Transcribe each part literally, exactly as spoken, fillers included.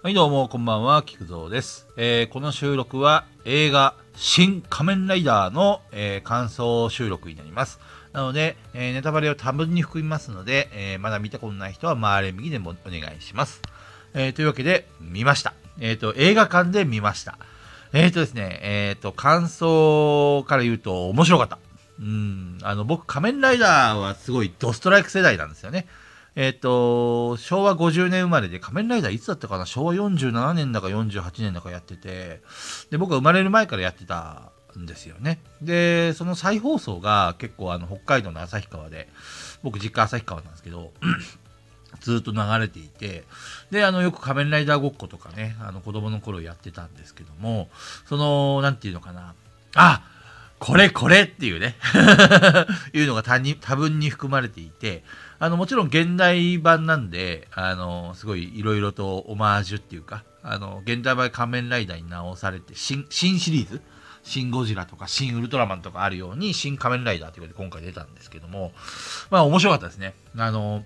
はいどうもこんばんは、菊蔵です。えー、この収録は映画新仮面ライダーの、えー、感想収録になります。なので、えー、ネタバレを多分に含みますので、えー、まだ見たことない人は回れ右でもお願いします。えー、というわけで見ました。えーと映画館で見ました。えーとですねえーと感想から言うと面白かった。うーんあの僕仮面ライダーはすごいドストライク世代なんですよね。えー、と昭和ごじゅうねん生まれで、仮面ライダーいつだったかな、昭和よんじゅうななねんだかよんじゅうはちねんだかやってて、で僕は生まれる前からやってたんですよね。でその再放送が結構あの北海道の旭川で、僕実家旭川なんですけどずっと流れていて、であのよく仮面ライダーごっことかね、あの子供の頃やってたんですけども、そのなんていうのかな、あこれこれっていうねいうのが多分に含まれていて、あのもちろん現代版なんで、あのすごいいろいろとオマージュっていうか、あの現代版仮面ライダーに直されて、新, 新シリーズ新ゴジラとか新ウルトラマンとかあるように新仮面ライダーということで今回出たんですけども、まあ面白かったですね。あの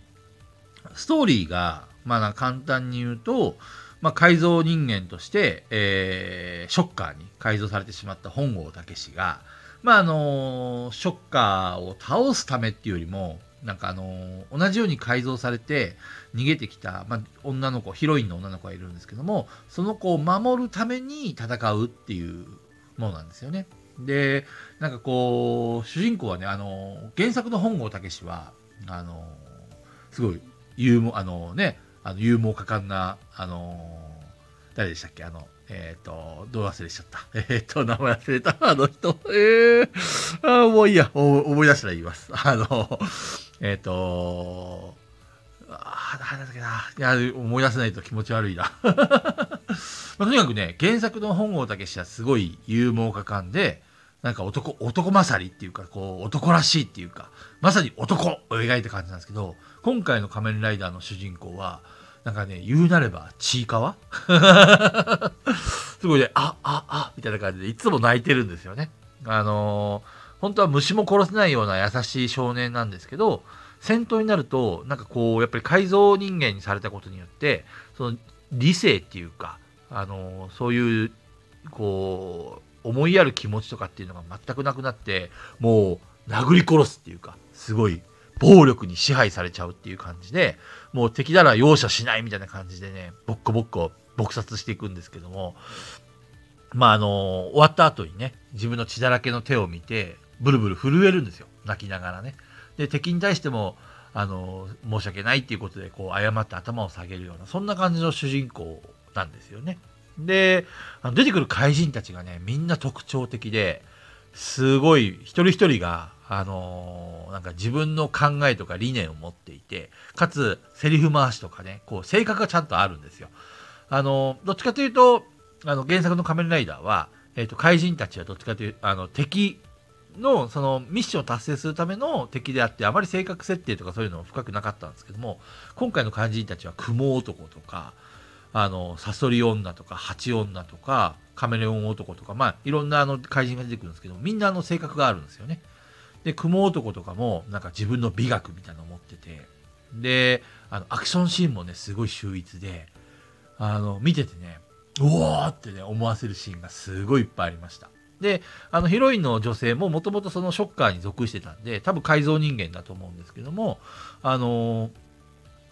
ストーリーがまあ簡単に言うと、まあ、改造人間として、えー、ショッカーに改造されてしまった本郷武が、まああのショッカーを倒すためっていうよりも、なんかあのー、同じように改造されて逃げてきた、まあ、女の子、ヒロインの女の子がいるんですけども、その子を守るために戦うっていうものなんですよね。でなんかこう主人公はね、あのー、原作の本郷武はあのー、すごいユーモあのー、ねあの勇猛果敢な、あのー、誰でしたっけ、あのえっ、ー、とどう忘れしちゃったえっ、ー、と名前忘れたあの人えー、あもういいや思い出したら言います。あのーえっ、ー、とー、ああ、なんだっけな。いや、思い出せないと気持ち悪いな。まあ、とにかくね、原作の本郷武はすごい勇猛果敢で、なんか男、男勝りっていうか、こう、男らしいっていうか、まさに男を描いた感じなんですけど、今回の仮面ライダーの主人公は、なんかね、言うなれば、ちいかわすごいね、あ、あ、あ、みたいな感じで、いつも泣いてるんですよね。あのー、本当は虫も殺せないような優しい少年なんですけど、戦闘になるとなんかこうやっぱり改造人間にされたことによって、その理性っていうか、あのそういうこう思いやる気持ちとかっていうのが全くなくなって、もう殴り殺すっていうか、すごい暴力に支配されちゃうっていう感じで、もう敵なら容赦しないみたいな感じでね、ボッコボッコ撲殺していくんですけども、まああの終わった後にね、自分の血だらけの手を見てブルブル震えるんですよ、泣きながらね。で敵に対してもあの申し訳ないっていうことで、こう謝って頭を下げるような、そんな感じの主人公なんですよね。であの出てくる怪人たちがね、みんな特徴的で、すごい一人一人があのー、なんか自分の考えとか理念を持っていて、かつセリフ回しとかね、こう性格がちゃんとあるんですよ。あのどっちかというと、あの原作の仮面ライダーは、えーと、怪人たちはどっちかというとあの敵のそのミッションを達成するための敵であって、あまり性格設定とかそういうのも深くなかったんですけども、今回の怪人たちは雲男とか、あのサソリ女とか蜂女とかカメレオン男とか、まあいろんなあの怪人が出てくるんですけど、みんなあの性格があるんですよね。で雲男とかもなんか自分の美学みたいなのを持ってて、であのアクションシーンもね、すごい秀逸で、あの見ててね、うおーってね思わせるシーンがすごいいっぱいありました。であのヒロインの女性ももともとそのショッカーに属してたんで、多分改造人間だと思うんですけども、あのー、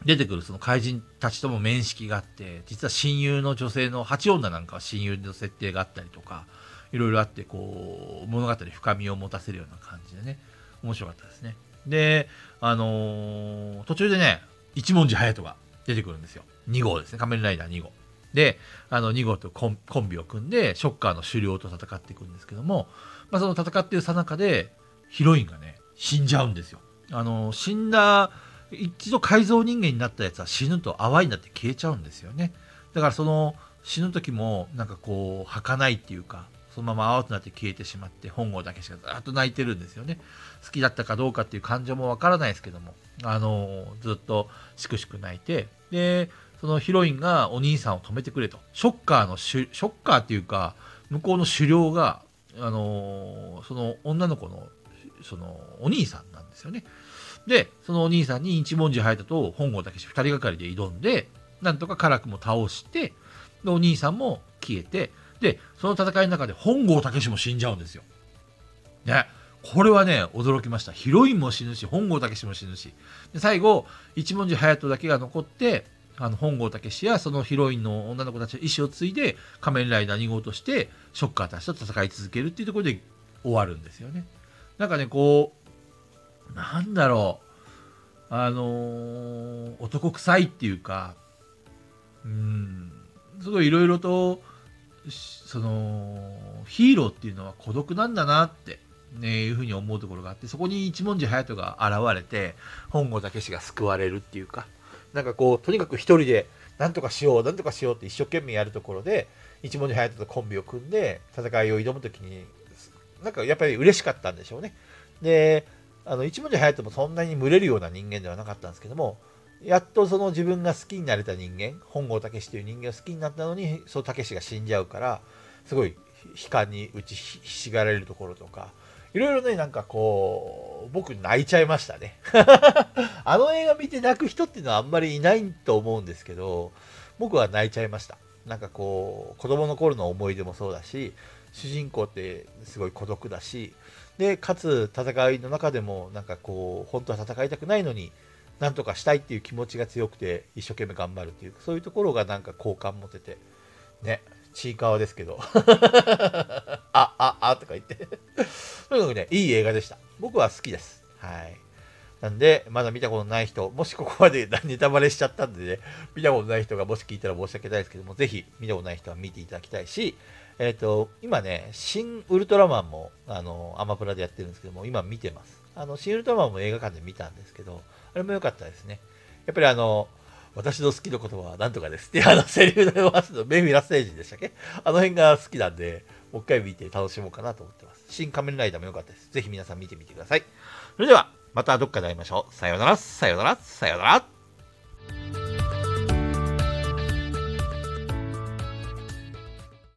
出てくるその怪人たちとも面識があって、実は親友の女性の蜂女なんかは親友の設定があったりとか、いろいろあって、こう物語深みを持たせるような感じでね、面白かったですね。であのー、途中でね、一文字隼人が出てくるんですよ。に号ですね、仮面ライダーに号で、あのに号とコン、コンビを組んでショッカーの狩猟と戦っていくんですけども、まあ、その戦っている最中でヒロインがね死んじゃうんですよ。あの死んだ、一度改造人間になったやつは死ぬと泡になって消えちゃうんですよね。だからその死ぬ時もなんかこう儚いっていうか、そのまま泡となって消えてしまって、本郷だけしかずっと泣いてるんですよね。好きだったかどうかっていう感情もわからないですけども、あのずっとしくしく泣いて、でそのヒロインがお兄さんを止めてくれと、ショッカーのシュショッカーっていうか、向こうの狩猟があのー、その女の子のそのお兄さんなんですよね。でそのお兄さんに一文字隼人と本郷武史ふたりがかりで挑んで、なんとか辛くも倒して、のお兄さんも消えて、でその戦いの中で本郷猛も死んじゃうんですよね。これはね驚きました。ヒロインも死ぬし本郷猛も死ぬしで、最後一文字隼人だけが残って、あの本郷猛やそのヒロインの女の子たちの意思を継いで仮面ライダーに号としてショッカーたちと戦い続けるっていうところで終わるんですよね。なんかねこうなんだろうあのー、男臭いっていうか、うーんすごいいろいろとそのヒーローっていうのは孤独なんだなって、ね、いうふうに思うところがあって、そこに一文字隼人が現れて本郷猛が救われるっていうか、なんかこうとにかく一人でなんとかしようなんとかしようって一生懸命やるところで、一文字隼人とコンビを組んで戦いを挑むときになんかやっぱり嬉しかったんでしょうね。であの一文字隼人もそんなに群れるような人間ではなかったんですけども、やっとその自分が好きになれた人間、本郷猛という人間を好きになったのに、その猛が死んじゃうからすごい悲観に打ちひしがれるところとか、いろいろねなんかこう僕泣いちゃいましたねあの映画見て泣く人っていうのはあんまりいないと思うんですけど、僕は泣いちゃいました。なんかこう子供の頃の思い出もそうだし、主人公ってすごい孤独だし、でかつ戦いの中でもなんかこう本当は戦いたくないのになんとかしたいっていう気持ちが強くて一生懸命頑張るっていう、そういうところがなんか好感持ててね、ちいかわですけどあああとか言ってとにかくねいい映画でした。僕は好きです。はい。なんでまだ見たことない人、もしここまでネタバレしちゃったんでね、見たことない人がもし聞いたら申し訳ないですけども、ぜひ見たことない人は見ていただきたいし、えっと今ね新ウルトラマンもあのアマプラでやってるんですけども、今見てます。あの新ウルトラマンも映画館で見たんですけど、あれも良かったですね。やっぱりあの私の好きな言葉はなんとかですってあのセリフの話のメフィラステージでしたっけ、あの辺が好きなんでもう一回見て楽しもうかなと思ってます。新仮面ライダーも良かったです。ぜひ皆さん見てみてください。それではまたどっかで会いましょう。さようならさようならさようなら。